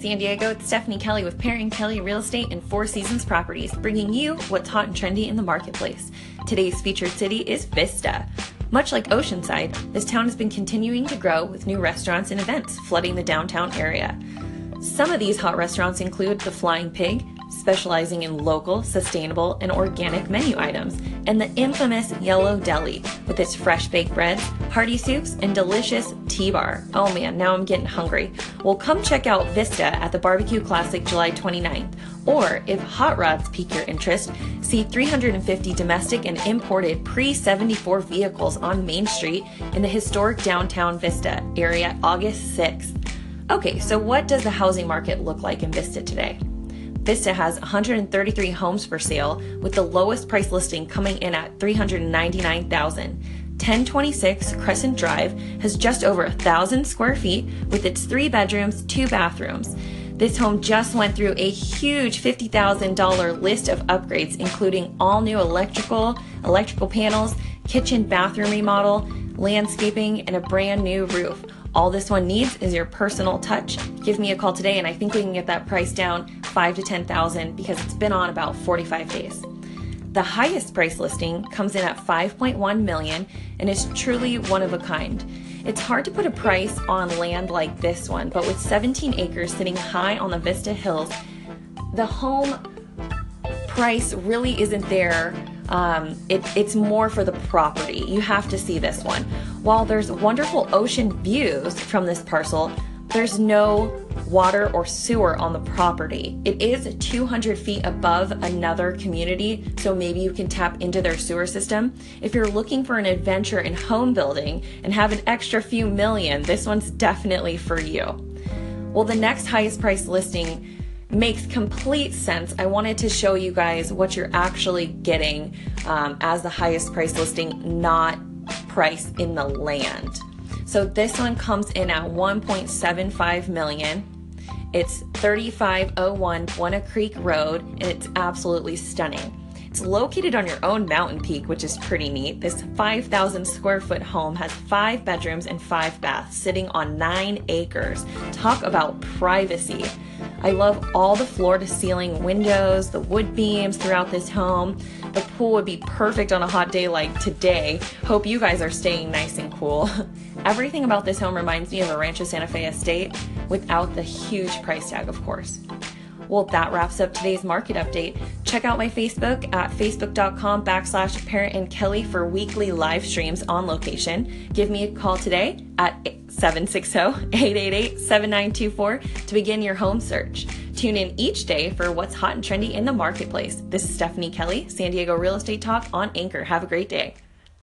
San Diego, it's Stephanie Kelly with Pairing Kelly Real Estate and Four Seasons Properties, bringing you what's hot and trendy in the marketplace. Today's featured city is Vista. Much like Oceanside, this town has been continuing to grow with new restaurants and events flooding the downtown area. Some of these hot restaurants include the Flying Pig, specializing in local, sustainable, and organic menu items, and the infamous Yellow Deli with its fresh baked breads, hearty soups, and delicious tea bar. Oh man, now I'm getting hungry. Well, come check out Vista at the Barbecue Classic July 29th, or if hot rods pique your interest, see 350 domestic and imported pre-'74 vehicles on Main Street in the historic downtown Vista area August 6th. Okay, so what does the housing market look like in Vista today? Vista has 133 homes for sale, with the lowest price listing coming in at $399,000. 1026 Crescent Drive has just over 1,000 square feet with its 3 bedrooms, 2 bathrooms. This home just went through a huge $50,000 list of upgrades, including all new electrical panels, kitchen bathroom remodel, landscaping, and a brand new roof. All this one needs is your personal touch. Give me a call today and I think we can get that price down $5,000 to $10,000 because it's been on about 45 days. The highest price listing comes in at $5.1 million and is truly one of a kind. It's hard to put a price on land like this one, but with 17 acres sitting high on the Vista Hills, the home price really isn't there. It's more for the property. You have to see this one. While there's wonderful ocean views from this parcel, there's no water or sewer on the property. It is 200 feet above another community, so maybe you can tap into their sewer system. If you're looking for an adventure in home building and have an extra few million, this one's definitely for you. Well, the next highest price listing makes complete sense. I wanted to show you guys what you're actually getting as the highest price listing, not price in the land. So this one comes in at $1.75 million. It's 3501 Buena Creek Road, and it's absolutely stunning. It's located on your own mountain peak, which is pretty neat. This 5,000 square foot home has 5 bedrooms and 5 baths sitting on 9 acres. Talk about privacy. I love all the floor-to-ceiling windows, the wood beams throughout this home. The pool would be perfect on a hot day like today. Hope you guys are staying nice and cool. Everything about this home reminds me of a Rancho Santa Fe estate without the huge price tag, of course. Well, that wraps up today's market update. Check out my Facebook at facebook.com/ParentandKelly for weekly live streams on location. Give me a call today at 760-888-7924 to begin your home search. Tune in each day for what's hot and trendy in the marketplace. This is Stephanie Kelly, San Diego Real Estate Talk on Anchor. Have a great day.